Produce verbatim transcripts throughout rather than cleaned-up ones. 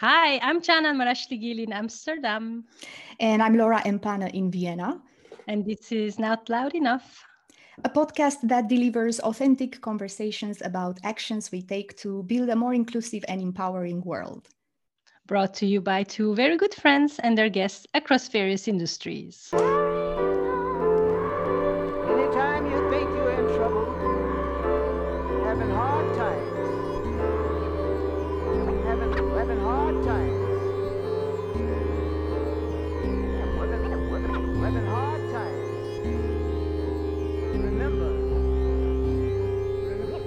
Hi, I'm Janan Marashligil in Amsterdam. And I'm Laura Empana in Vienna. And this is Not Loud Enough, a podcast that delivers authentic conversations about actions we take to build a more inclusive and empowering world. Brought to you by two very good friends and their guests across various industries. Anytime you think you're in trouble, having hard times. Having hard times. Having hard times. Remember.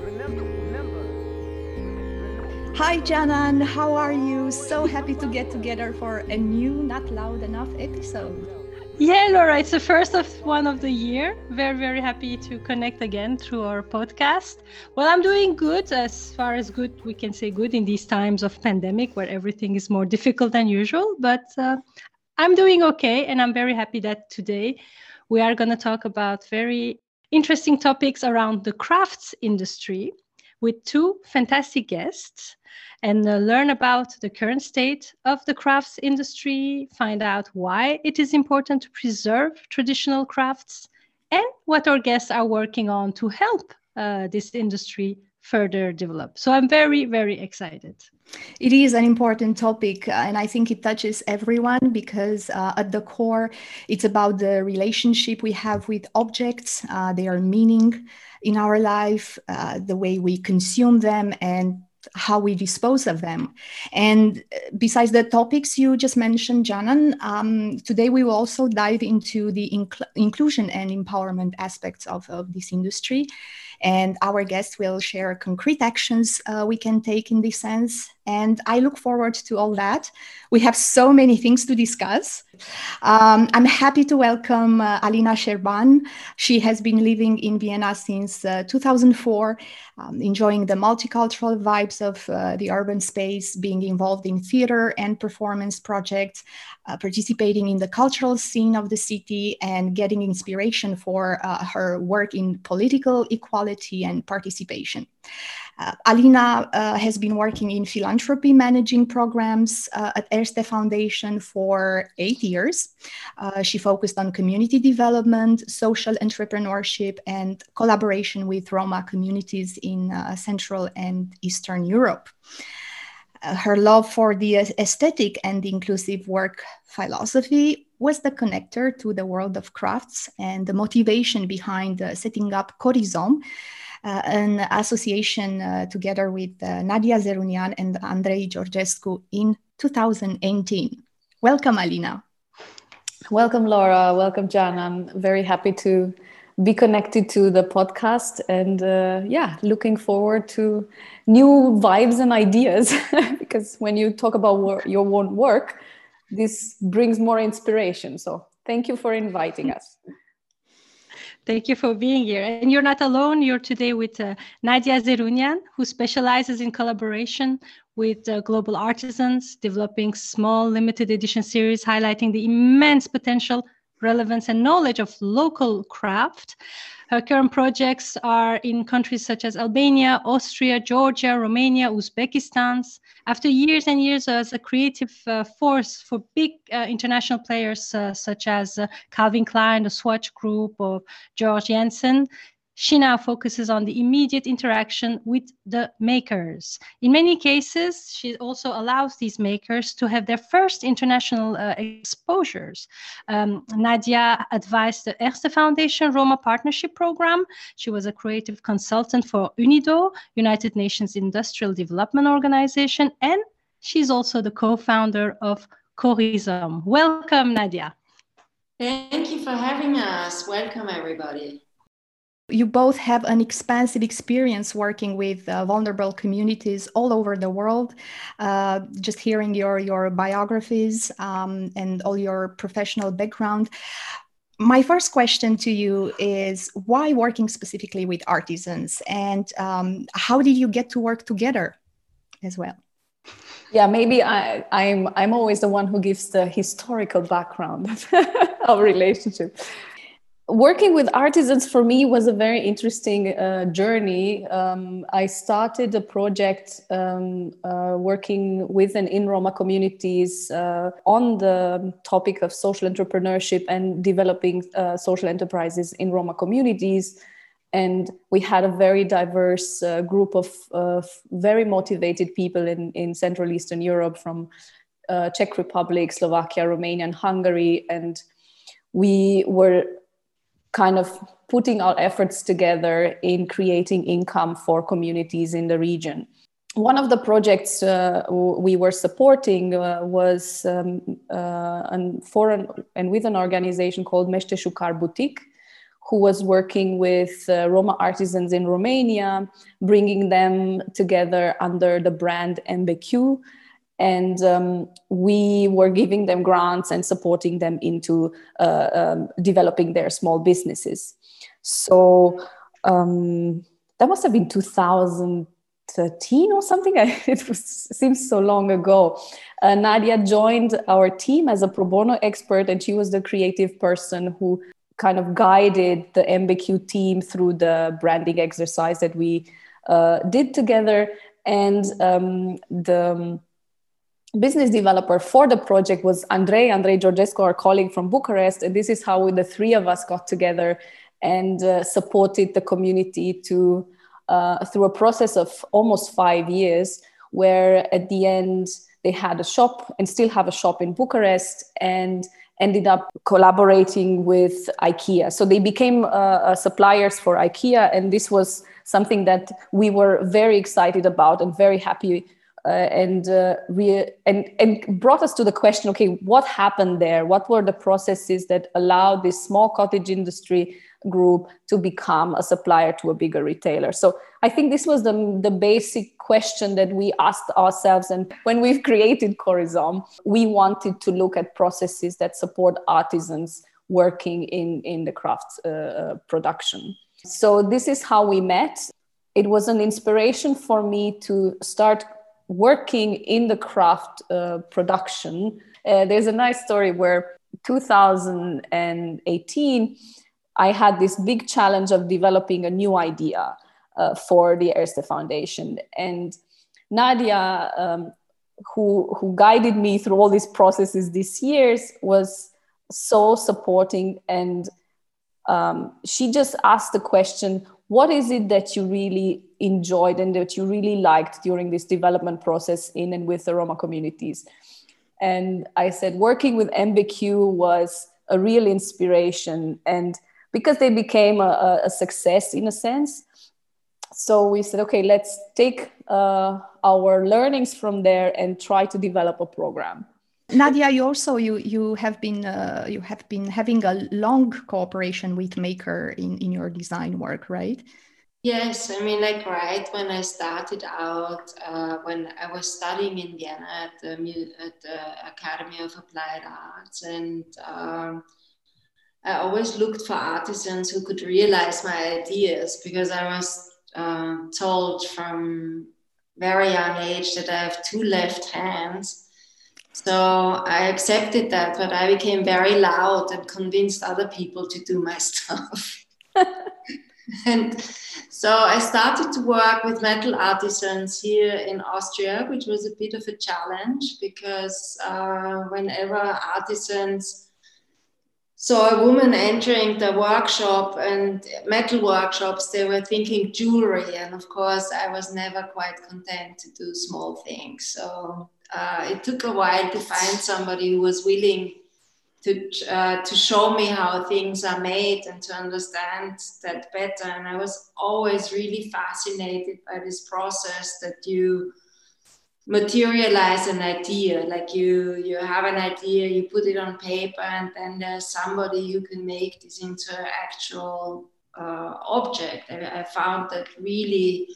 Remember. Remember. Hi, Janan. How are you? So happy to get together for a new Not Loud Enough episode. Yeah, Laura, it's the first of one of the year. Very, very happy to connect again through our podcast. Well, I'm doing good, as far as good, we can say good in these times of pandemic where everything is more difficult than usual, but uh, I'm doing okay. And I'm very happy that today we are going to talk about very interesting topics around the crafts industry with two fantastic guests and uh, learn about the current state of the crafts industry, find out why it is important to preserve traditional crafts, and what our guests are working on to help uh, this industry further develop. So I'm very, very excited. It is an important topic, and I think it touches everyone because uh, at the core, it's about the relationship we have with objects, uh, their meaning in our life, uh, the way we consume them, and how we dispose of them. And besides the topics you just mentioned, Janan, um, today we will also dive into the inc- inclusion and empowerment aspects of, of this industry. And our guests will share concrete actions uh, we can take in this sense. And I look forward to all that. We have so many things to discuss. Um, I'm happy to welcome uh, Alina Sherban. She has been living in Vienna since uh, two thousand four, um, enjoying the multicultural vibes of uh, the urban space, being involved in theater and performance projects, uh, participating in the cultural scene of the city, and getting inspiration for uh, her work in political equality and participation. Uh, Alina uh, has been working in philanthropy, managing programs uh, at Erste Foundation for eight years. Uh, she focused on community development, social entrepreneurship, and collaboration with Roma communities in uh, Central and Eastern Europe. Uh, her love for the aesthetic and inclusive work philosophy was the connector to the world of crafts and the motivation behind uh, setting up Corizom, Uh, an association uh, together with uh, Nadia Zerunian and Andrei Georgescu in two thousand eighteen. Welcome, Alina. Welcome, Laura. Welcome, Jan. I'm very happy to be connected to the podcast and uh, yeah, looking forward to new vibes and ideas because when you talk about wor- your own work, this brings more inspiration. So thank you for inviting us. Thank you for being here. And you're not alone. You're today with uh, Nadia Zerunian, who specializes in collaboration with uh, global artisans, developing small limited edition series, highlighting the immense potential, relevance, and knowledge of local craft. Her current projects are in countries such as Albania, Austria, Georgia, Romania, Uzbekistan. After years and years as a creative uh, force for big uh, international players uh, such as uh, Calvin Klein, the Swatch Group, or George Jensen, she now focuses on the immediate interaction with the makers. In many cases, she also allows these makers to have their first international uh, exposures. Um, Nadia advised the Erste Foundation Roma Partnership Program. She was a creative consultant for UNIDO, United Nations Industrial Development Organization, and she's also the co-founder of Corizom. Welcome, Nadia. Thank you for having us. Welcome, everybody. You both have an expansive experience working with uh, vulnerable communities all over the world. Uh, just hearing your, your biographies um, and all your professional background. My first question to you is, why working specifically with artisans? And um, how did you get to work together as well? Yeah, maybe I, I'm, I'm always the one who gives the historical background of our relationship. Working with artisans for me was a very interesting uh, journey. Um, I started a project um, uh, working with and in Roma communities uh, on the topic of social entrepreneurship and developing uh, social enterprises in Roma communities. And we had a very diverse uh, group of, of very motivated people in, in Central Eastern Europe, from uh, Czech Republic, Slovakia, Romania, and Hungary. And we were kind of putting our efforts together in creating income for communities in the region. One of the projects uh, we were supporting uh, was um, uh, and for an, and with an organization called Meşteşukar Boutique, who was working with uh, Roma artisans in Romania, bringing them together under the brand M B Q. And um, we were giving them grants and supporting them into uh, um, developing their small businesses. So um, that must have been two thousand thirteen or something. It was, seems so long ago. Uh, Nadia joined our team as a pro bono expert, and she was the creative person who kind of guided the M B Q team through the branding exercise that we uh, did together. And um, the business developer for the project was Andrei, Andrei Georgescu, our colleague from Bucharest. And this is how we, the three of us, got together and uh, supported the community to uh, through a process of almost five years, where at the end they had a shop and still have a shop in Bucharest, and ended up collaborating with IKEA. So they became uh, suppliers for IKEA. And this was something that we were very excited about and very happy Uh, and, uh, re- and and brought us to the question, okay, what happened there? What were the processes that allowed this small cottage industry group to become a supplier to a bigger retailer? So I think this was the, the basic question that we asked ourselves. And when we've created Corizom, we wanted to look at processes that support artisans working in, in the craft uh, production. So this is how we met. It was an inspiration for me to start working in the craft uh, production. Uh, there's a nice story where two thousand eighteen, I had this big challenge of developing a new idea uh, for the Erste Foundation. And Nadia, um, who, who guided me through all these processes these years, was so supporting. And um, she just asked the question, what is it that you really enjoyed and that you really liked during this development process in and with the Roma communities? And I said, working with M B Q was a real inspiration, and because they became a, a success in a sense. So we said, okay, let's take uh, our learnings from there and try to develop a program. Nadia, you also you you have been uh, you have been having a long cooperation with Maker in, in your design work, right? Yes, I mean, like right when I started out, uh, when I was studying in Vienna at the, at the Academy of Applied Arts, and um, I always looked for artisans who could realize my ideas, because I was uh, told from very young age that I have two left hands. So I accepted that, but I became very loud and convinced other people to do my stuff. And so I started to work with metal artisans here in Austria, which was a bit of a challenge, because uh, whenever artisans saw a woman entering the workshop and metal workshops, they were thinking jewelry. And of course, I was never quite content to do small things. So Uh, it took a while to find somebody who was willing to uh, to show me how things are made and to understand that better. And I was always really fascinated by this process that you materialize an idea. Like you, you have an idea, you put it on paper, and then there's somebody who can make this into an actual uh, object. And I found that really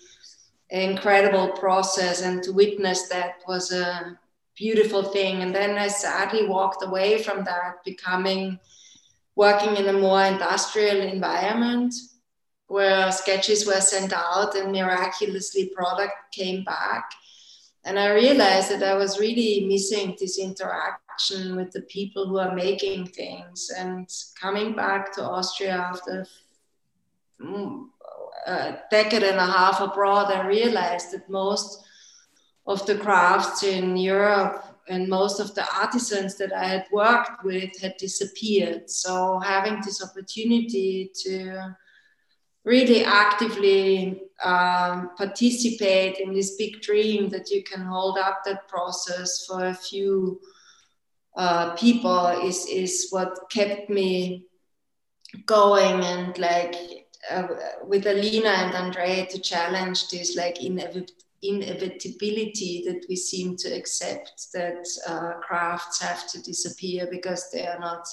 incredible process, and to witness that was a beautiful thing. And then I sadly walked away from that, becoming working in a more industrial environment where sketches were sent out and miraculously product came back. And I realized that I was really missing this interaction with the people who are making things. And coming back to Austria after a decade and a half abroad, I realized that most of the crafts in Europe and most of the artisans that I had worked with had disappeared. So having this opportunity to really actively um, participate in this big dream that you can hold up that process for a few uh, people is, is what kept me going. And like uh, with Alina and Andrei, to challenge this like inevitability inevitability that we seem to accept, that uh, crafts have to disappear because they are not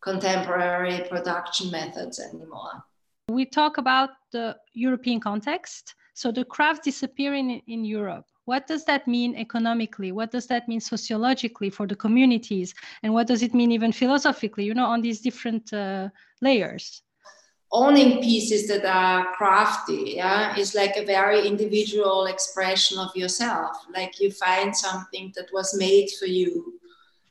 contemporary production methods anymore. We talk about the European context. So the crafts disappearing in, in Europe. What does that mean economically? What does that mean sociologically for the communities? And what does it mean even philosophically, you know, on these different uh, layers? Owning pieces that are crafty, yeah, is like a very individual expression of yourself. Like you find something that was made for you.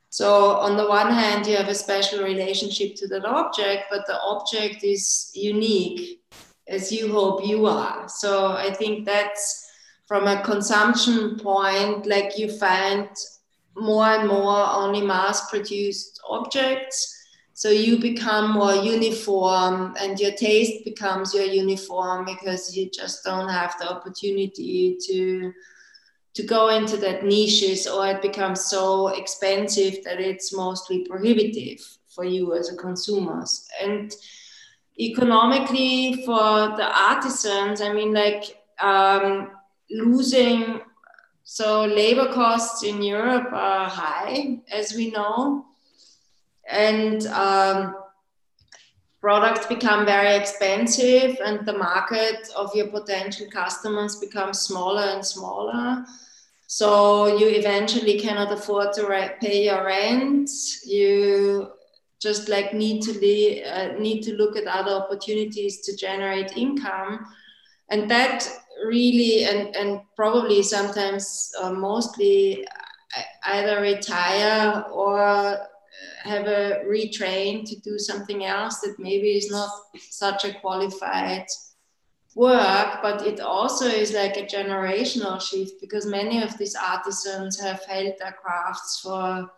So on the one hand, you have a special relationship to that object, but the object is unique as you hope you are. So I think that's from a consumption point, like you find more and more only mass-produced objects. So you become more uniform and your taste becomes your uniform because you just don't have the opportunity to, to go into that niches, or it becomes so expensive that it's mostly prohibitive for you as a consumer. And economically for the artisans, I mean, like um, losing, so labor costs in Europe are high, as we know. And um, products become very expensive, and the market of your potential customers becomes smaller and smaller. So you eventually cannot afford to re- pay your rent. You just like need to le- uh, need to look at other opportunities to generate income, and that really and and probably sometimes uh, mostly either retire or have a retrain to do something else that maybe is not such a qualified work. But it also is like a generational shift, because many of these artisans have held their crafts for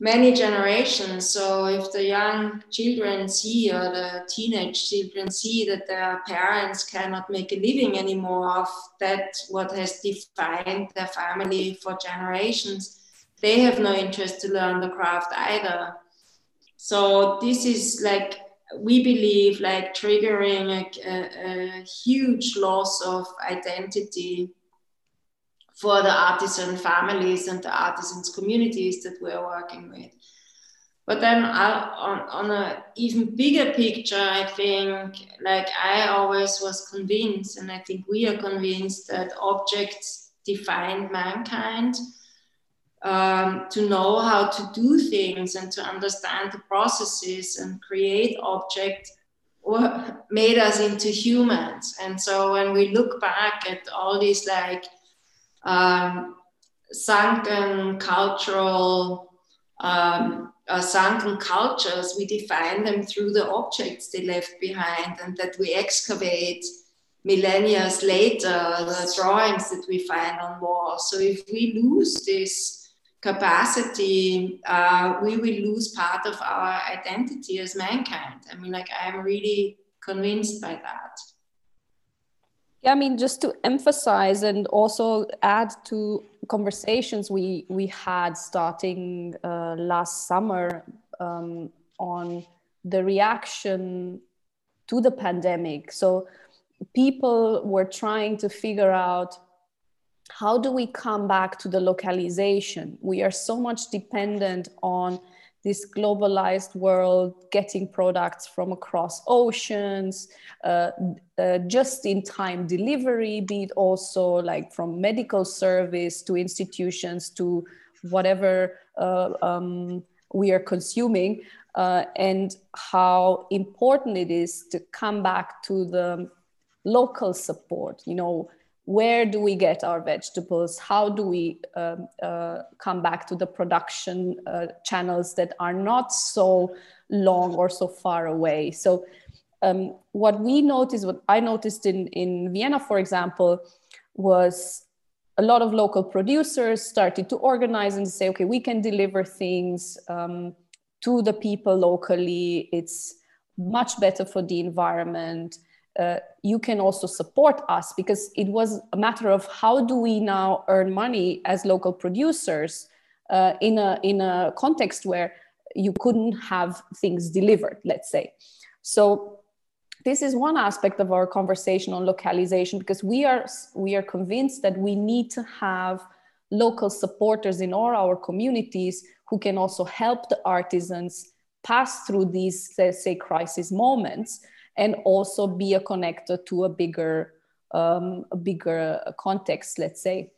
many generations. So if the young children see, or the teenage children see, that their parents cannot make a living anymore of that, what has defined their family for generations, they have no interest to learn the craft either. So this is like, we believe, like triggering a, a, a huge loss of identity for the artisan families and the artisans communities that we're working with. But then on, on an even bigger picture, I think, like I always was convinced, and I think we are convinced, that objects define mankind. Um, to know how to do things and to understand the processes and create objects made us into humans. And so when we look back at all these like um, sunken cultural, um, uh, sunken cultures, we define them through the objects they left behind and that we excavate millennia later, the drawings that we find on walls. So if we lose this capacity, uh, we will lose part of our identity as mankind. I mean, like, I'm really convinced by that. Yeah, I mean, just to emphasize and also add to conversations we, we had starting uh, last summer um, on the reaction to the pandemic. So people were trying to figure out, how do we come back to the localization? We are so much dependent on this globalized world, getting products from across oceans, uh, uh, just in time delivery, be it also like from medical service to institutions to whatever uh, um, we are consuming, uh, and how important it is to come back to the local support, you know, where do we get our vegetables? How do we uh, uh, come back to the production uh, channels that are not so long or so far away? So um, what we noticed, what I noticed in, in Vienna, for example, was a lot of local producers started to organize and say, okay, we can deliver things um, to the people locally. It's much better for the environment. Uh, you can also support us, because it was a matter of how do we now earn money as local producers uh, in a in a context where you couldn't have things delivered, let's say. So this is one aspect of our conversation on localization, because we are we are convinced that we need to have local supporters in all our communities who can also help the artisans pass through these, let's say, crisis moments, and also be a connector to a bigger, um, a bigger context, let's say.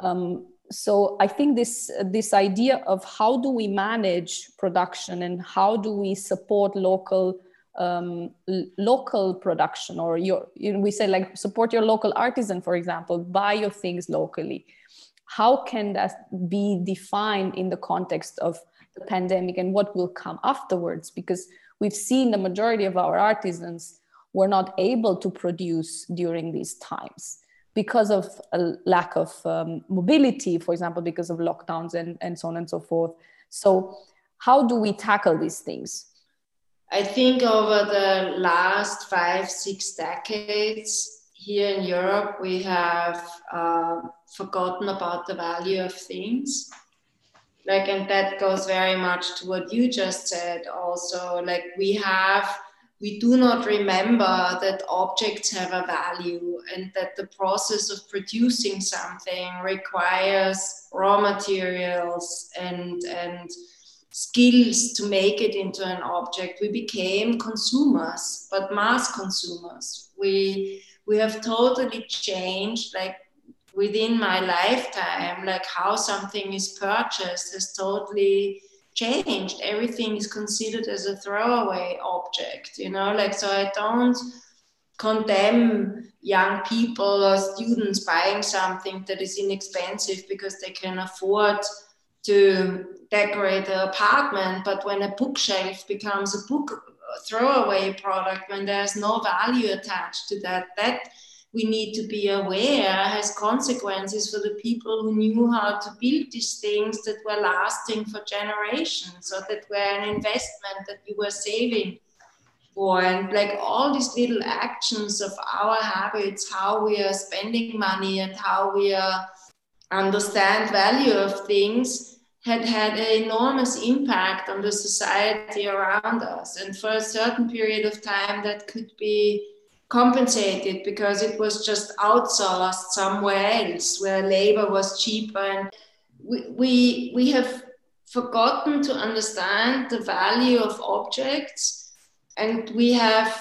Um, so I think this, this idea of how do we manage production and how do we support local, um, local production, or your, you know, we say like support your local artisan, for example, buy your things locally. How can that be defined in the context of the pandemic and what will come afterwards? Because we've seen the majority of our artisans were not able to produce during these times because of a lack of um, mobility, for example, because of lockdowns and, and so on and so forth. So how do we tackle these things? I think over the last five, six decades here in Europe, we have uh, forgotten about the value of things. Like, and that goes very much to what you just said also, like we have, we do not remember that objects have a value and that the process of producing something requires raw materials and, and skills to make it into an object. We became consumers, but mass consumers. We, we have totally changed, like, within my lifetime, like how something is purchased has totally changed. Everything is considered as a throwaway object, you know, like, so I don't condemn young people or students buying something that is inexpensive because they can afford to decorate an apartment. But when a bookshelf becomes a book throwaway product, when there's no value attached to that, that we need to be aware has consequences for the people who knew how to build these things that were lasting for generations, or that were an investment that you were saving for. And like all these little actions of our habits, how we are spending money and how we are understand value of things, had had an enormous impact on the society around us. And for a certain period of time, that could be compensated because it was just outsourced somewhere else where labor was cheaper. And we, we, we have forgotten to understand the value of objects, and we have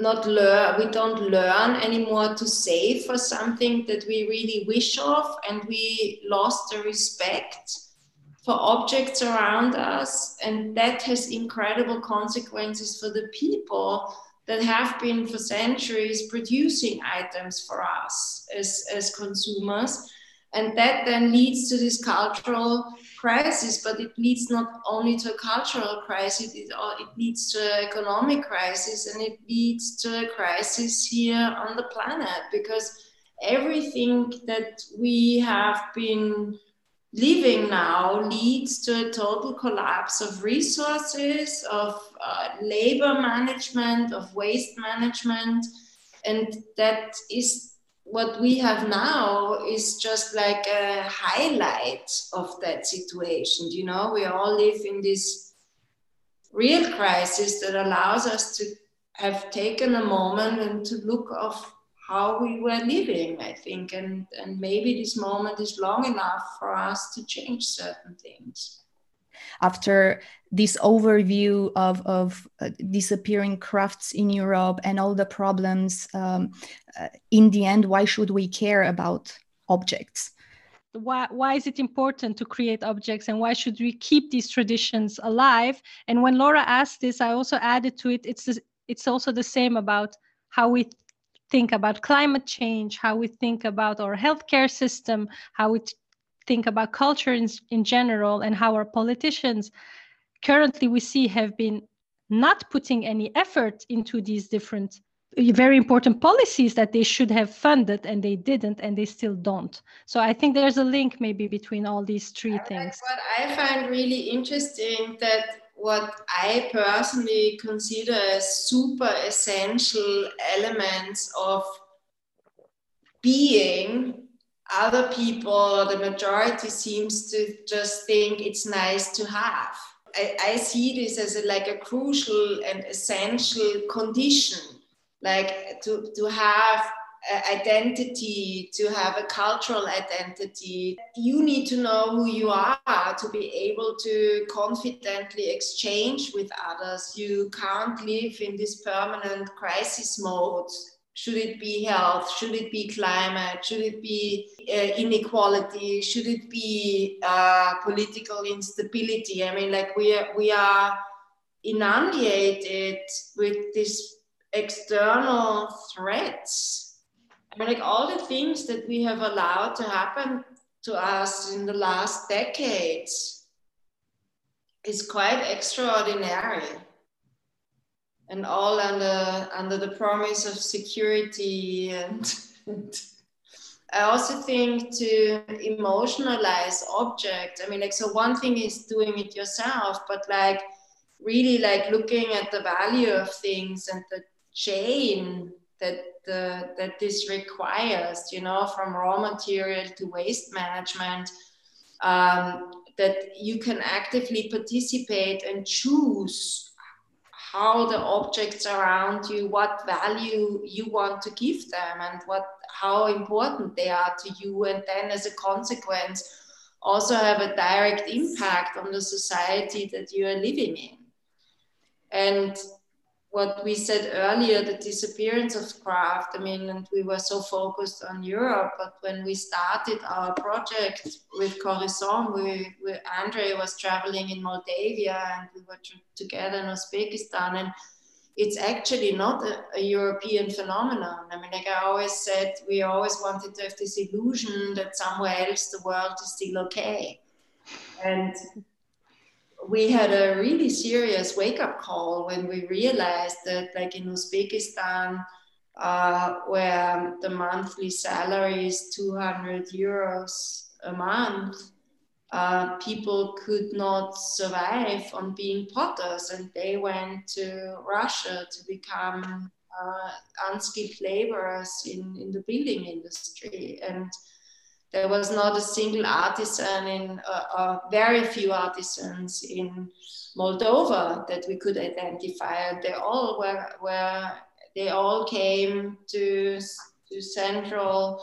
not learn, we don't learn anymore to save for something that we really wish of, and we lost the respect for objects around us. And that has incredible consequences for the people that have been for centuries producing items for us as, as consumers. And that then leads to this cultural crisis, but it leads not only to a cultural crisis, it, it leads to an economic crisis, and it leads to a crisis here on the planet, because everything that we have been living now leads to a total collapse of resources, of uh, labor management, of waste management. And that is what we have now is just like a highlight of that situation. You know, we all live in this real crisis that allows us to have taken a moment and to look off how we were living, I think, and, and maybe this moment is long enough for us to change certain things. After this overview of, of uh, disappearing crafts in Europe and all the problems, um, uh, in the end, why should we care about objects? Why, why is it important to create objects, and why should we keep these traditions alive? And when Laura asked this, I also added to it, it's, it's also the same about how we think about climate change, how we think about our healthcare system, how we think about culture in, in general, and how our politicians currently we see have been not putting any effort into these different very important policies that they should have funded, and they didn't, and they still don't. So I think there's a link maybe between all these three I things. What I find really interesting, that what I personally consider as super essential elements of being other people, the majority seems to just think it's nice to have. I, I see this as a, like a crucial and essential condition, like to, to have identity, to have a cultural identity. You need to know who you are to be able to confidently exchange with others. You can't live in this permanent crisis mode. Should it be health? Should it be climate? Should it be uh, inequality? Should it be uh, political instability? I mean, like we are, we are inundated with this external threats. I mean, like all the things that we have allowed to happen to us in the last decades is quite extraordinary. And all under, under the promise of security. And I also think to emotionalize objects. I mean, like, so one thing is doing it yourself, but like really like looking at the value of things and the chain that uh, that this requires, you know, from raw material to waste management, um, that you can actively participate and choose how the objects around you, what value you want to give them, and what how important they are to you, and then as a consequence also have a direct impact on the society that you are living in. And what we said earlier, the disappearance of craft, I mean, and we were so focused on Europe, but when we started our project with Corizom, we, we, Andrei was traveling in Moldavia and we were together in Uzbekistan, and it's actually not a, a European phenomenon. I mean, like I always said, we always wanted to have this illusion that somewhere else the world is still okay. And we had a really serious wake-up call when we realized that, like in Uzbekistan, uh, where the monthly salary is two hundred euros a month, uh, people could not survive on being potters, and they went to Russia to become uh, unskilled laborers in, in the building industry. And there was not a single artisan in, uh, uh, very few artisans in Moldova that we could identify. They all were, were they all came to, to Central,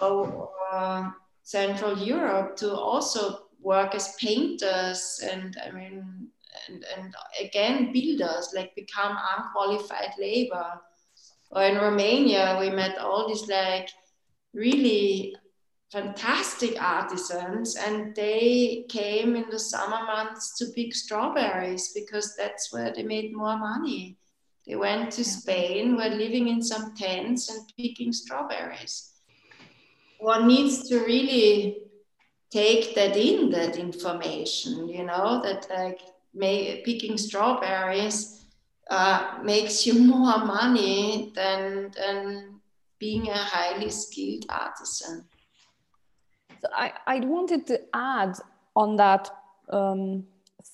uh, Central Europe to also work as painters and, I mean, and, and again, builders, like become unqualified labor. Or in Romania, we met all these like really fantastic artisans, and they came in the summer months to pick strawberries because that's where they made more money. They went to Spain, were living in some tents and picking strawberries. One needs to really take that in, that information, you know, that like may, picking strawberries uh, makes you more money than, than being a highly skilled artisan. So I, I wanted to add on that um,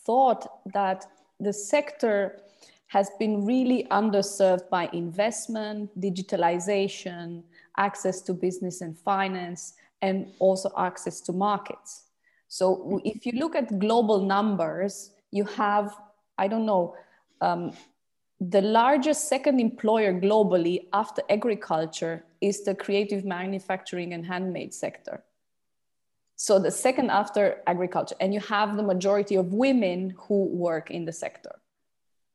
thought that the sector has been really underserved by investment, digitalization, access to business and finance, and also access to markets. So if you look at global numbers, you have, I don't know, um, the largest second employer globally after agriculture is the creative manufacturing and handmade sector. So the second after agriculture, and you have the majority of women who work in the sector.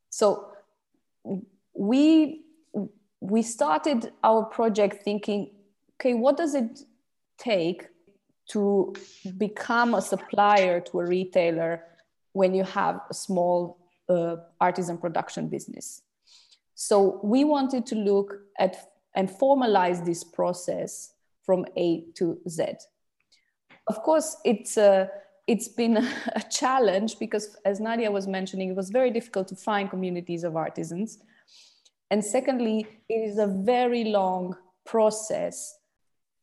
So we, we started our project thinking, okay, what does it take to become a supplier to a retailer when you have a small uh, artisan production business? So we wanted to look at and formalize this process from A to Z. Of course, it's a, it's been a challenge because, as Nadia was mentioning, it was very difficult to find communities of artisans. And secondly, it is a very long process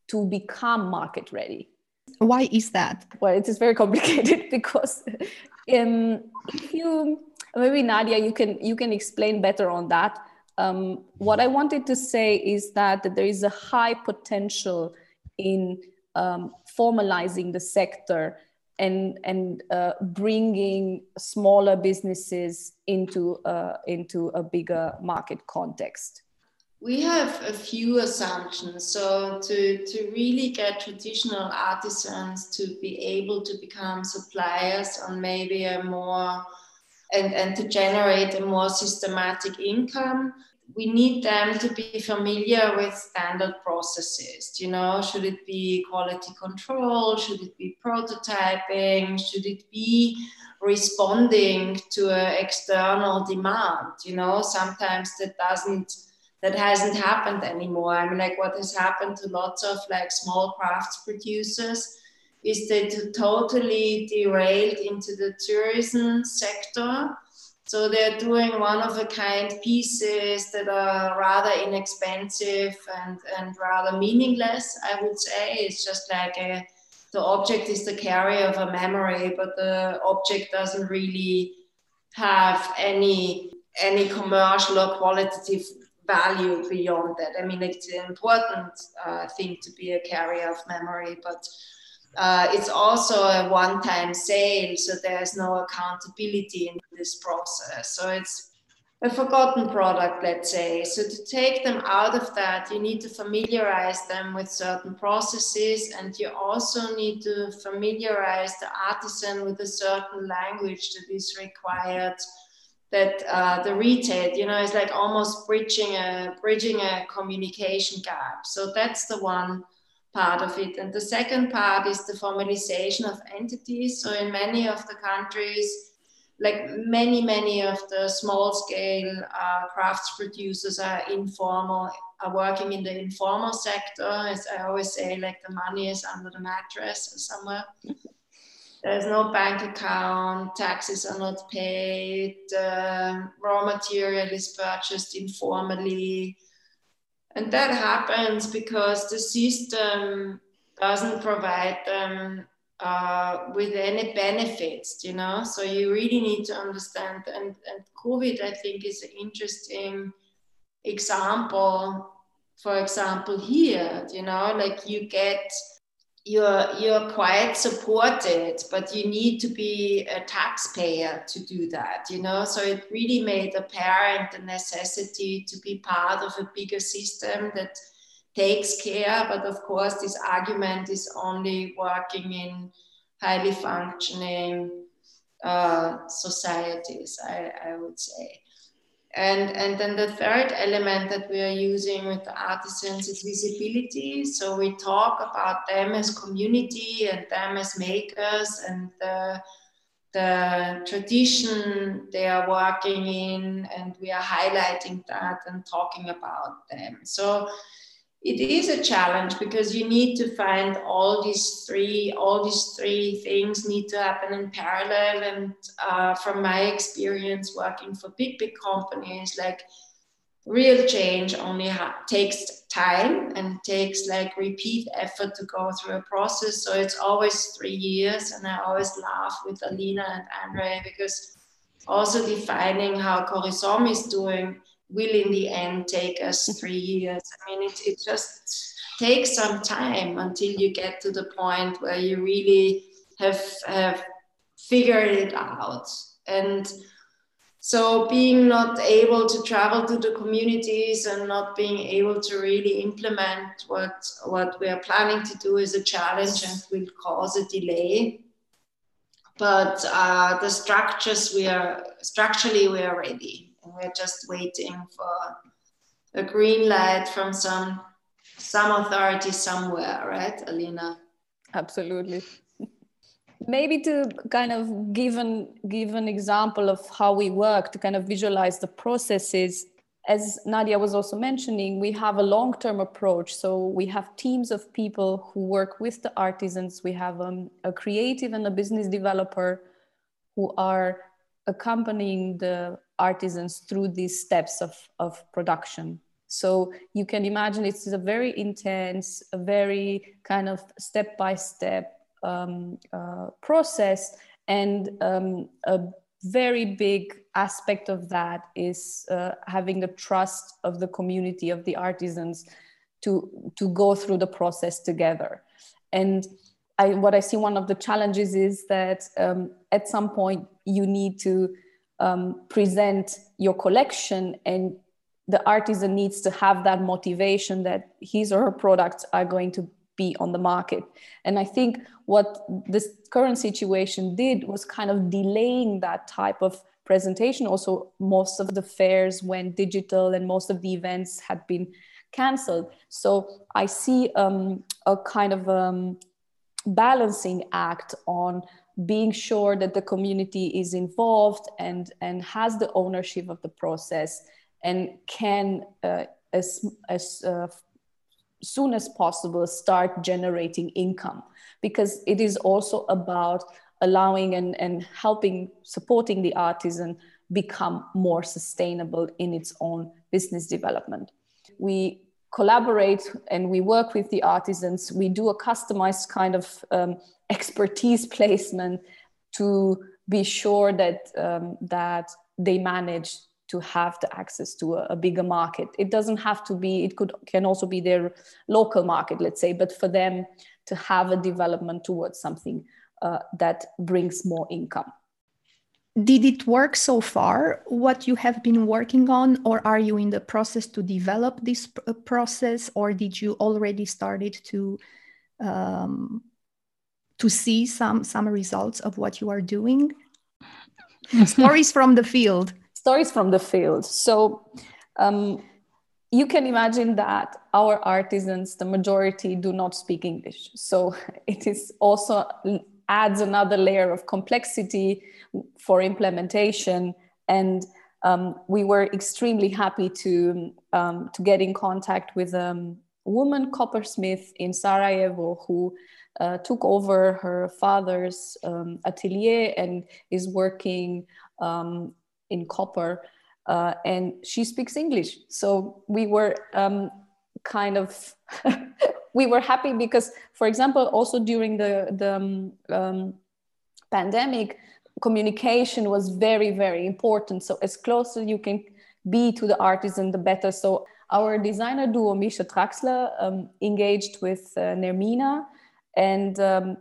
to become market ready. Why is that? Well, it is very complicated because um, if you, maybe Nadia, you can, you can explain better on that. Um, what I wanted to say is that, that there is a high potential in um, formalizing the sector and, and uh, bringing smaller businesses into, uh, into a bigger market context. We have a few assumptions. So to, to really get traditional artisans to be able to become suppliers on maybe a more, and, and to generate a more systematic income, we need them to be familiar with standard processes. You know, should it be quality control? Should it be prototyping? Should it be responding to an external demand? You know, sometimes that doesn't, that hasn't happened anymore. I mean, like what has happened to lots of like small crafts producers is they totally derailed into the tourism sector. So they're doing one-of-a-kind pieces that are rather inexpensive and, and rather meaningless, I would say. It's just like a, the object is the carrier of a memory, but the object doesn't really have any, any commercial or qualitative value beyond that. I mean, it's an important uh, thing to be a carrier of memory, but Uh, it's also a one-time sale, so there's no accountability in this process. So it's a forgotten product, let's say. So to take them out of that, you need to familiarize them with certain processes, and you also need to familiarize the artisan with a certain language that is required, that uh, the retail, you know, is like almost bridging a, bridging a communication gap. So that's the one part of it. And the second part is the formalization of entities. So in many of the countries, like many, many of the small scale uh, crafts producers are informal, are working in the informal sector. As I always say, like the money is under the mattress or somewhere. There's no bank account, taxes are not paid, uh, raw material is purchased informally. And that happens because the system doesn't provide them uh, with any benefits, you know? So you really need to understand. And, and COVID, I think, is an interesting example, for example, here, you know, like you get, you're, you're quite supported, but you need to be a taxpayer to do that, you know? So it really made apparent the necessity to be part of a bigger system that takes care. But of course, this argument is only working in highly functioning uh, societies, I, I would say. And, and then the third element that we are using with the artisans is visibility. So we talk about them as community and them as makers and the, the tradition they are working in, and we are highlighting that and talking about them. So it is a challenge because you need to find all these three, all these three things need to happen in parallel. And uh, from my experience working for big, big companies, like real change only ha- takes time and takes like repeat effort to go through a process. So it's always three years. And I always laugh with Alina and Andrei because also defining how Corizom is doing will in the end take us three years. I mean, it, it just takes some time until you get to the point where you really have, have figured it out. And so being not able to travel to the communities and not being able to really implement what, what we are planning to do is a challenge and will cause a delay. But uh, the structures we are, structurally we are ready. We're just waiting for a green light from some some authority somewhere, right, Alina? Absolutely. Maybe to kind of give an, give an example of how we work to kind of visualize the processes. as Nadia was also mentioning, we have a long-term approach. So we have teams of people who work with the artisans. We have um, a creative and a business developer who are accompanying the artisans through these steps of, of production. So you can imagine it's a very intense, a very kind of step-by-step um, uh, process. And um, a very big aspect of that is uh, having the trust of the community, of the artisans, to, to go through the process together. And I, what I see one of the challenges is that um, at some point you need to um, present your collection, and the artisan needs to have that motivation that his or her products are going to be on the market. And I think what this current situation did was kind of delaying that type of presentation. Also, most of the fairs went digital and most of the events had been canceled. So I see um, a kind of um, balancing act on being sure that the community is involved and, and has the ownership of the process and can, uh, as, as uh, soon as possible, start generating income, because it is also about allowing and, and helping, supporting the artisan become more sustainable in its own business development. We collaborate and we work with the artisans. We do a customized kind of um, expertise placement to be sure that, um, that they manage to have the access to a, a bigger market. It doesn't have to be, it could can also be their local market, let's say, but for them to have a development towards something uh, that brings more income. Did it work so far, what you have been working on, or are you in the process to develop this process, or did you already started to, um, to see some, some results of what you are doing? Stories from the field. Stories from the field. So um, you can imagine that our artisans, the majority, do not speak English. So it is also adds another layer of complexity for implementation. And um, we were extremely happy to, um, to get in contact with a woman coppersmith in Sarajevo who uh, took over her father's um, atelier and is working um, in copper, uh, and she speaks English. So we were um, kind of, we were happy because, for example, also during the, the um, um, pandemic, communication was very, very important. So as close as you can be to the artisan, the better. So our designer duo, Mischa Traxler, um, engaged with uh, Nermina, and um,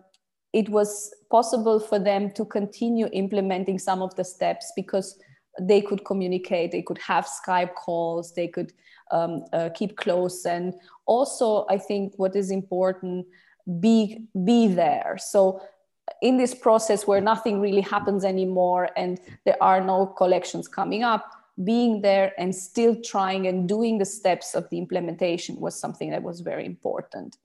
it was possible for them to continue implementing some of the steps because they could communicate, they could have Skype calls, they could um, uh, keep close. And also, I think what is important, be, be there. So in this process where nothing really happens anymore and there are no collections coming up, being there and still trying and doing the steps of the implementation was something that was very important.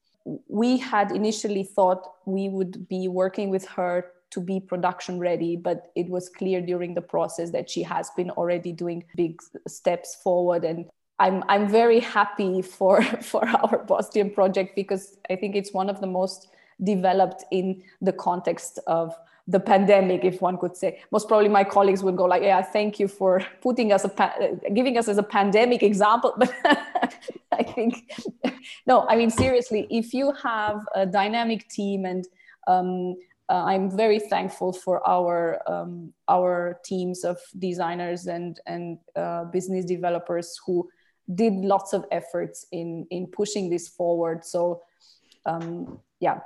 We had initially thought we would be working with her to be production ready, but it was clear during the process that she has been already doing big steps forward. And I'm, I'm very happy for, for our Bosnian project, because I think it's one of the most developed in the context of the pandemic, if one could say. Most probably my colleagues would go like, yeah, thank you for putting us, a giving us as a pandemic example. But I think, no, I mean, seriously, if you have a dynamic team, and um, Uh, I'm very thankful for our um, our teams of designers and and uh, business developers who did lots of efforts in in pushing this forward. So, um, yeah.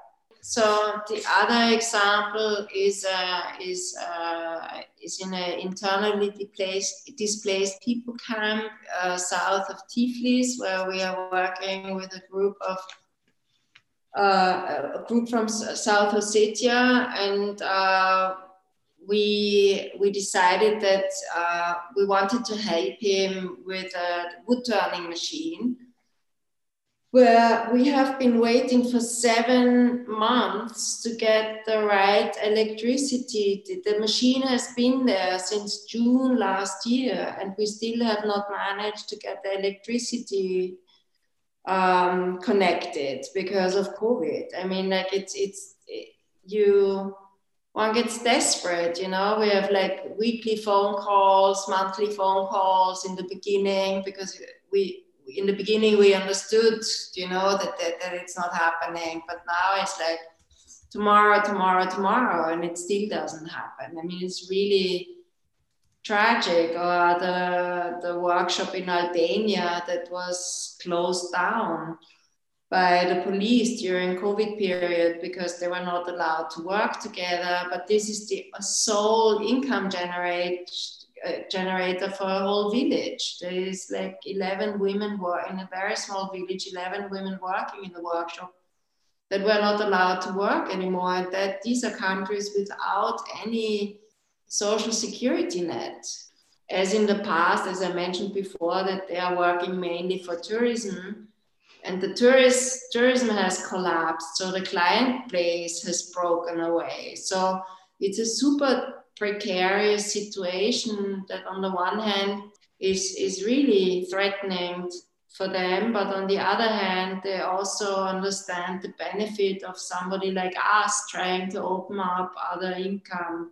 So the other example is uh, is uh, is in an internally displaced displaced people camp uh, south of Tiflis, where we are working with a group of. Uh, a group from South Ossetia, and uh, we we decided that uh, we wanted to help him with a wood turning machine, where we have been waiting for seven months to get the right electricity. The machine has been there since June last year, and we still have not managed to get the electricity um, connected because of COVID. I mean, like it's, it's it, you, one gets desperate, you know? We have like weekly phone calls, monthly phone calls in the beginning because we, in the beginning, we understood, you know, that, that, that it's not happening, but now it's like tomorrow, tomorrow, tomorrow, and it still doesn't happen. I mean, it's really tragic. Or the, the workshop in Albania that was closed down by the police during COVID period because they were not allowed to work together, but this is the sole income generate, generator for a whole village. There is like eleven women were in a very small village, eleven women working in the workshop that were not allowed to work anymore. And that these are countries without any social security net. As in the past, as I mentioned before, that they are working mainly for tourism, and the tourist, tourism has collapsed. So the client base has broken away. So it's a super precarious situation that on the one hand is, is really threatening for them, but on the other hand, they also understand the benefit of somebody like us trying to open up other income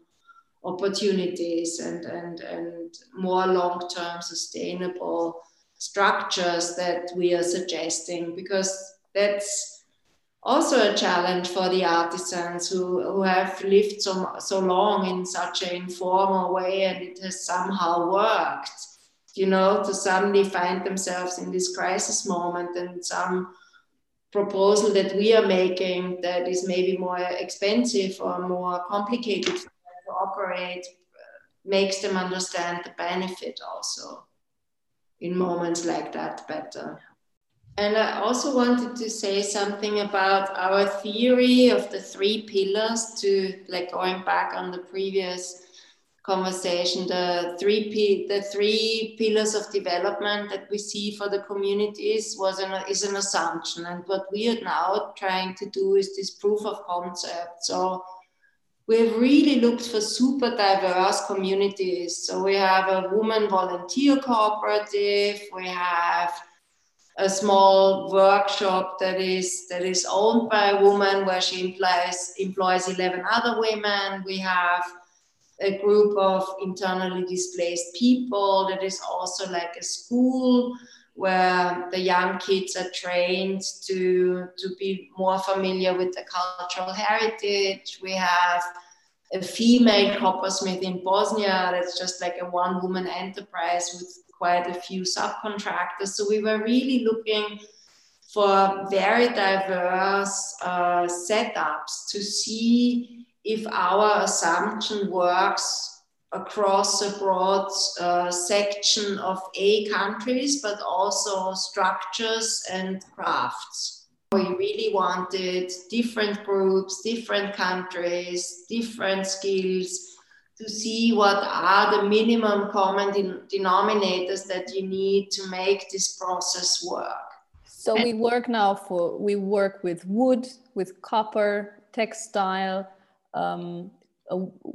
opportunities and, and, and more long-term sustainable structures that we are suggesting, because that's also a challenge for the artisans who, who have lived so, so long in such an informal way, and it has somehow worked, you know, to suddenly find themselves in this crisis moment and some proposal that we are making that is maybe more expensive or more complicated to operate makes them understand the benefit also in moments like that better. And I also wanted to say something about our theory of the three pillars, to like going back on the previous conversation, the three, P, the three pillars of development that we see for the communities was an, is an assumption. And what we are now trying to do is this proof of concept. So we've really looked for super diverse communities. So we have a woman volunteer cooperative, we have a small workshop that is that is owned by a woman where she employs employs eleven other women. We have a group of internally displaced people that is also like a school where the young kids are trained to to be more familiar with the cultural heritage. We have a female coppersmith in Bosnia that's just like a one-woman enterprise with quite a few subcontractors. So we were really looking for very diverse uh, setups to see if our assumption works across a broad uh, section of A countries, but also structures and crafts. We really wanted different groups, different countries, different skills, to see what are the minimum common de- denominators that you need to make this process work. So and we work now for, we work with wood, with copper, textile, um,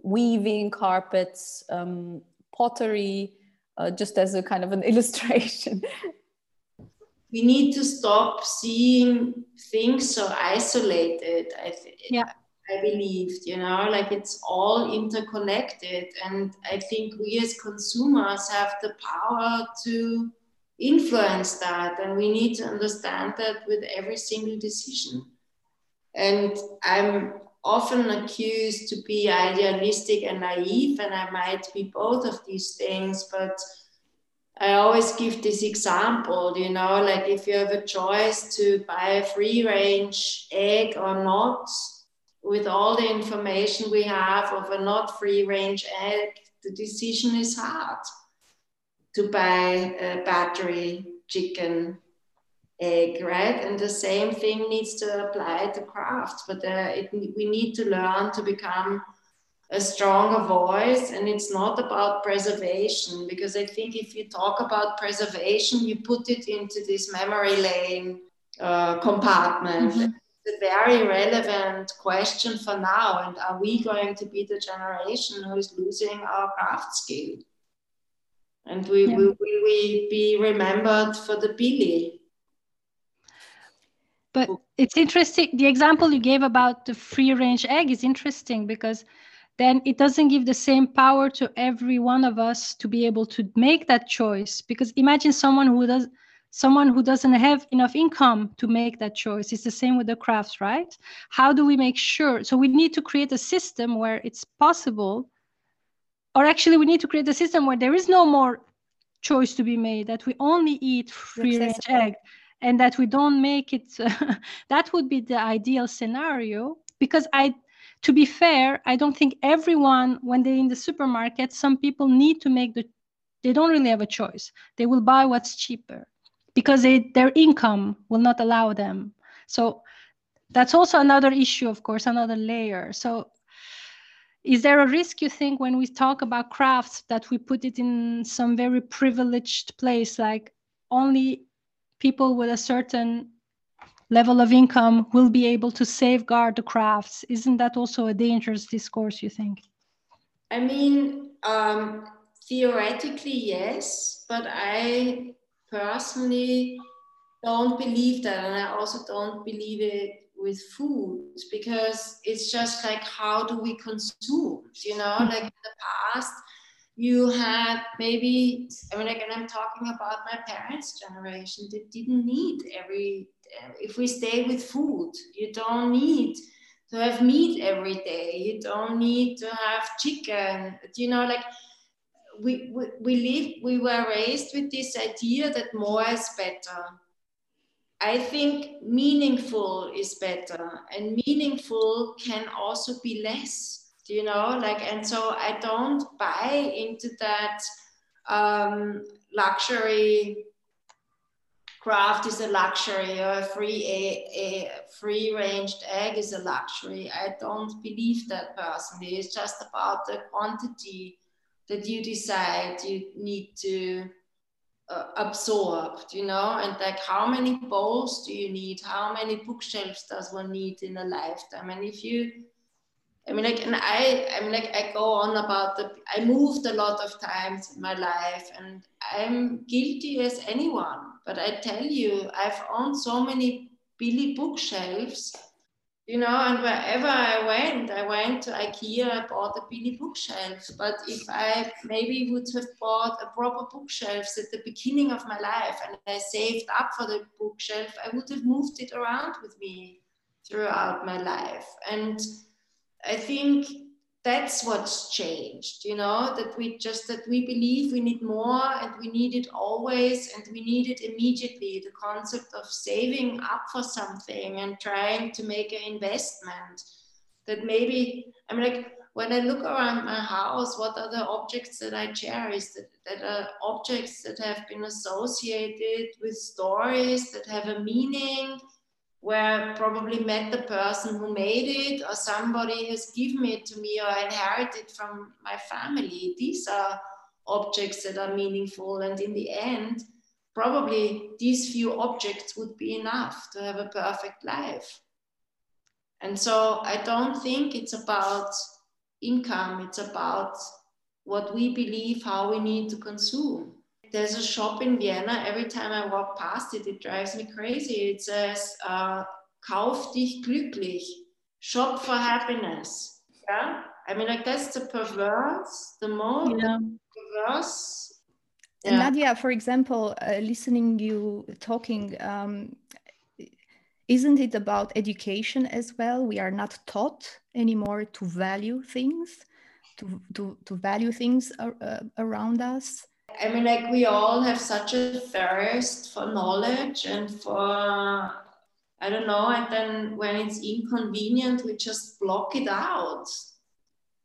weaving, carpets, um, pottery, uh, just as a kind of an illustration. We need to stop seeing things so isolated, I think. Yeah. I believed, you know, like it's all interconnected. And I think we as consumers have the power to influence that. And we need to understand that with every single decision. And I'm often accused to be idealistic and naive, and I might be both of these things, but I always give this example, you know, like if you have a choice to buy a free range egg or not, with all the information we have of a not free range egg, the decision is hard to buy a battery chicken egg, right? And the same thing needs to apply to craft, but uh, it, we need to learn to become a stronger voice. And it's not about preservation, because I think if you talk about preservation, you put it into this memory lane uh, compartment. Mm-hmm. It's a very relevant question for now. And are we going to be the generation who is losing our craft skill? And we, yeah. will, will we be remembered for the Billy? But it's interesting, the example you gave about the free range egg is interesting, because then it doesn't give the same power to every one of us to be able to make that choice. Because imagine someone who does, someone who doesn't have enough income to make that choice. It's the same with the crafts, right? How do we make sure? So we need to create a system where it's possible, or actually we need to create a system where there is no more choice to be made, that we only eat free range egg. And that we don't make it, uh, that would be the ideal scenario. Because I, to be fair, I don't think everyone, when they're in the supermarket, some people need to make the, they don't really have a choice. They will buy what's cheaper because they, their income will not allow them. So that's also another issue, of course, another layer. So is there a risk, you think, when we talk about crafts, that we put it in some very privileged place, like only people with a certain level of income will be able to safeguard the crafts? Isn't that also a dangerous discourse, you think? I mean, um, theoretically, yes, but I personally don't believe that. And I also don't believe it with food, because it's just like, how do we consume, you know? Mm-hmm. Like in the past, you had maybe, I mean, again, I'm talking about my parents' generation, they didn't need every, if we stay with food, you don't need to have meat every day, you don't need to have chicken, you know, like we, we, we live, we were raised with this idea that more is better. I think meaningful is better, and meaningful can also be less. You know, like, and so I don't buy into that um, luxury craft is a luxury, or a free, a, a free ranged egg is a luxury. I don't believe that personally. It's just about the quantity that you decide you need to uh, absorb, you know, and like how many bowls do you need? How many bookshelves does one need in a lifetime? And if you I mean, like, and I, I mean, like, I go on about the, I moved a lot of times in my life, and I'm guilty as anyone, but I tell you, I've owned so many Billy bookshelves, you know, and wherever I went, I went to IKEA, I bought a Billy bookshelf. But if I maybe would have bought a proper bookshelves at the beginning of my life, and I saved up for the bookshelf, I would have moved it around with me throughout my life. And I think that's what's changed, you know, that we just, that we believe we need more, and we need it always, and we need it immediately. The concept of saving up for something and trying to make an investment, that maybe, I mean, like, when I look around my house, what are the objects that I cherish, that, that are objects that have been associated with stories, that have a meaning, where I probably met the person who made it, or somebody has given it to me, or I inherited from my family. These are objects that are meaningful. And in the end, probably these few objects would be enough to have a perfect life. And so I don't think it's about income. It's about what we believe, how we need to consume. There's a shop in Vienna, every time I walk past it, it drives me crazy. It says, uh, Kauf dich glücklich, shop for happiness. Yeah, I mean, like, that's the perverse, the more yeah. perverse. Yeah. And Nadia, for example, uh, listening you talking, um, isn't it about education as well? We are not taught anymore to value things, to, to, to value things ar- uh, around us. I mean, like, we all have such a thirst for knowledge and for, I don't know, and then when it's inconvenient, we just block it out.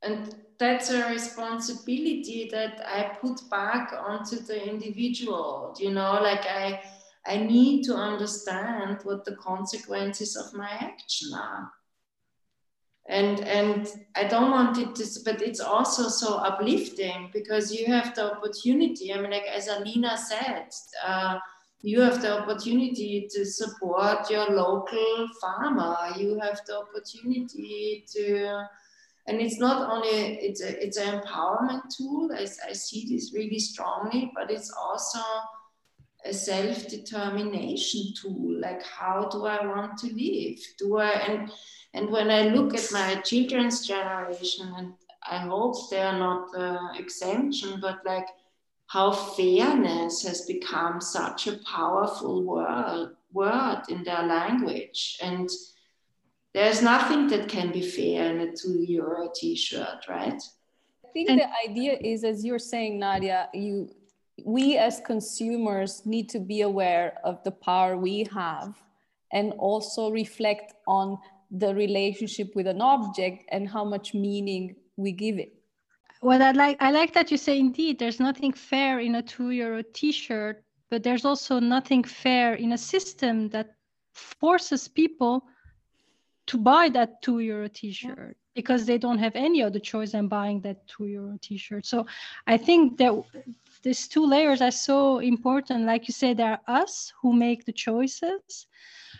And that's a responsibility that I put back onto the individual, you know, like I, I need to understand what the consequences of my action are. And and I don't want it to, but it's also so uplifting because you have the opportunity. I mean, like, as Alina said, uh, You have the opportunity to support your local farmer. You have the opportunity to, and it's not only, it's, a, it's an empowerment tool. I, I see this really strongly, but it's also a self-determination tool. Like, how do I want to live? Do I, and, and when I look at my children's generation, and I hope they're not uh, exemption, but like, how fairness has become such a powerful word, word in their language. And there's nothing that can be fair in a two euro t-shirt, right? I think and the idea is, as you're saying, Nadia, you, we as consumers need to be aware of the power we have and also reflect on the relationship with an object and how much meaning we give it. Well, I like, I like that you say, indeed, there's nothing fair in a two euro t-shirt, but there's also nothing fair in a system that forces people to buy that two euro t-shirt because they don't have any other choice than buying that two euro t-shirt. So I think that these two layers are so important. Like you say, there are us who make the choices,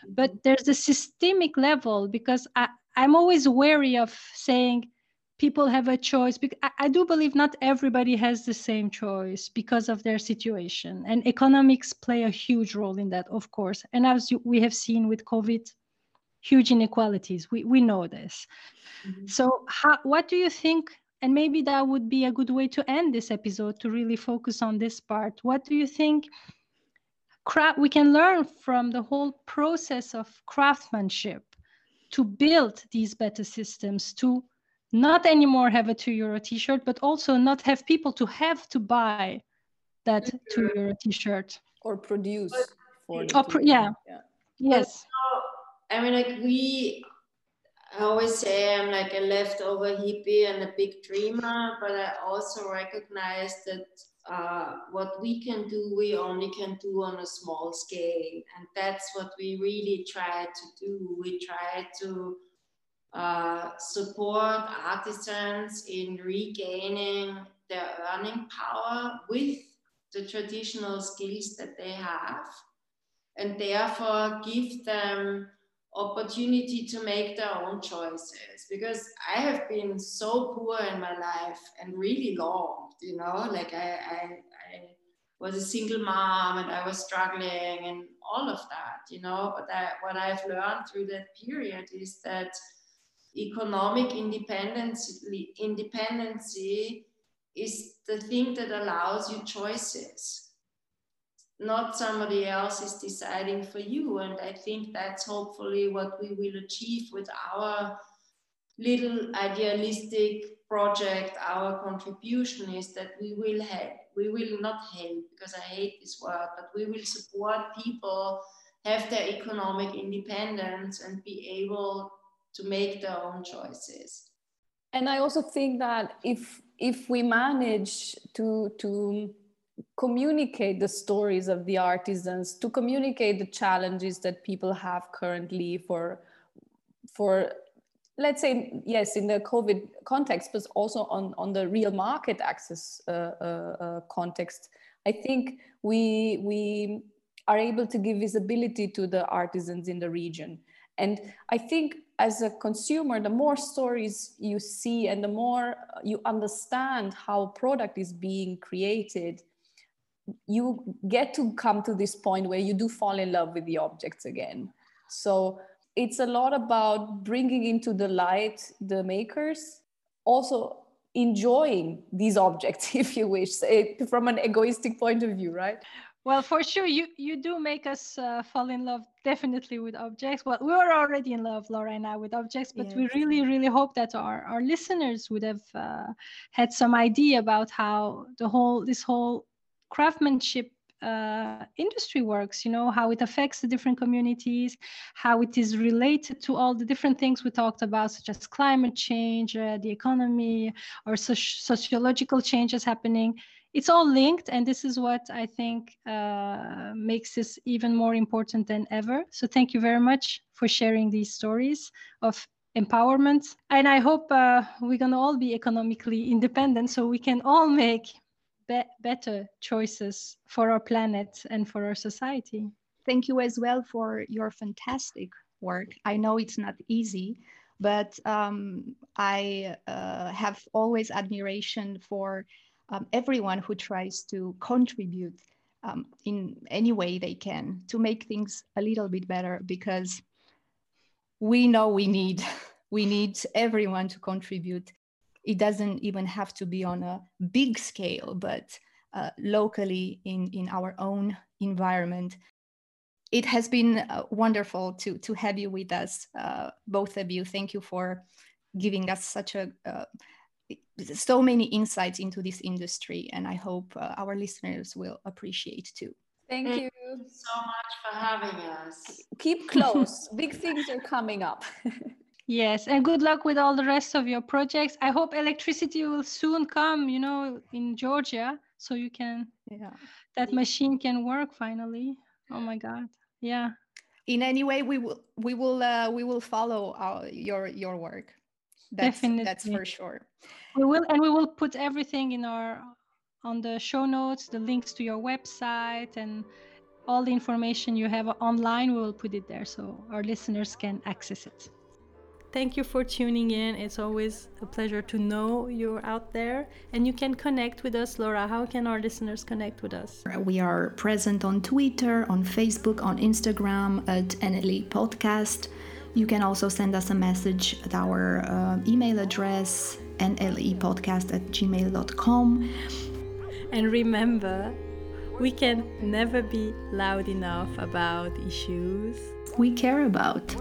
but there's the systemic level, because I, I'm always wary of saying, people have a choice. I do believe not everybody has the same choice because of their situation. And economics play a huge role in that, of course. And as you, we have seen with COVID, huge inequalities. We, we know this. Mm-hmm. So how, what do you think, and maybe that would be a good way to end this episode, to really focus on this part. What do you think craft, we can learn from the whole process of craftsmanship to build these better systems, to not anymore have a two euro t-shirt, but also not have people to have to buy that two euro t-shirt. Or produce. But, or pro- yeah. yeah. Yes. So, I mean, like we, I always say I'm like a leftover hippie and a big dreamer, but I also recognize that uh, what we can do, we only can do on a small scale. And that's what we really try to do. We try to Uh, support artisans in regaining their earning power with the traditional skills that they have, and therefore give them opportunity to make their own choices. Because I have been so poor in my life and really long, you know, like I, I, I was a single mom and I was struggling and all of that, you know, but I, what I've learned through that period is that economic independence, independency is the thing that allows you choices, not somebody else is deciding for you. And I think that's hopefully what we will achieve with our little idealistic project. Our contribution is that we will help, we will not help, because I hate this word, but we will support people have their economic independence and be able to make their own choices. And I also think that if if we manage to, to communicate the stories of the artisans, to communicate the challenges that people have currently for, for let's say, yes, in the COVID context, but also on, on the real market access uh, uh, context, I think we, we are able to give visibility to the artisans in the region. And I think as a consumer, the more stories you see and the more you understand how a product is being created, you get to come to this point where you do fall in love with the objects again. So it's a lot about bringing into the light the makers, also enjoying these objects, if you wish, from an egoistic point of view, right? Well, for sure, you, you do make us uh, fall in love, definitely, with objects. Well, we were already in love, Laura and I, with objects, but yeah. we really, really hope that our, our listeners would have uh, had some idea about how the whole this whole craftsmanship uh, industry works, you know, how it affects the different communities, how it is related to all the different things we talked about, such as climate change, uh, the economy, or so- sociological changes happening. It's all linked, and this is what I think uh, makes this even more important than ever. So thank you very much for sharing these stories of empowerment. And I hope uh, we're gonna all be economically independent so we can all make be better choices for our planet and for our society. Thank you as well for your fantastic work. I know it's not easy, but um, I uh, have always admiration for um, everyone who tries to contribute um, in any way they can to make things a little bit better, because we know we need, we need everyone to contribute. It doesn't even have to be on a big scale, but uh, locally in, in our own environment. It has been uh, wonderful to, to have you with us, uh, both of you. Thank you for giving us such a, uh, so many insights into this industry, and I hope uh, our listeners will appreciate too. Thank, Thank you. you so much for having us. Keep close, big things are coming up. Yes, and good luck with all the rest of your projects. I hope electricity will soon come, you know, in Georgia, so you can, yeah, that machine can work finally. Oh my God! Yeah. In any way, we will, we will, uh, we will follow our, your your work. That's, definitely, that's for sure. We will, and we will put everything in our on the show notes, the links to your website and all the information you have online. We will put it there so our listeners can access it. Thank you for tuning in. It's always a pleasure to know you're out there, and you can connect with us. Laura, how can our listeners connect with us? We are present on Twitter, on Facebook, on Instagram at N L E Podcast. You can also send us a message at our uh, email address, N L E podcast at gmail dot com. And remember, we can never be loud enough about issues we care about.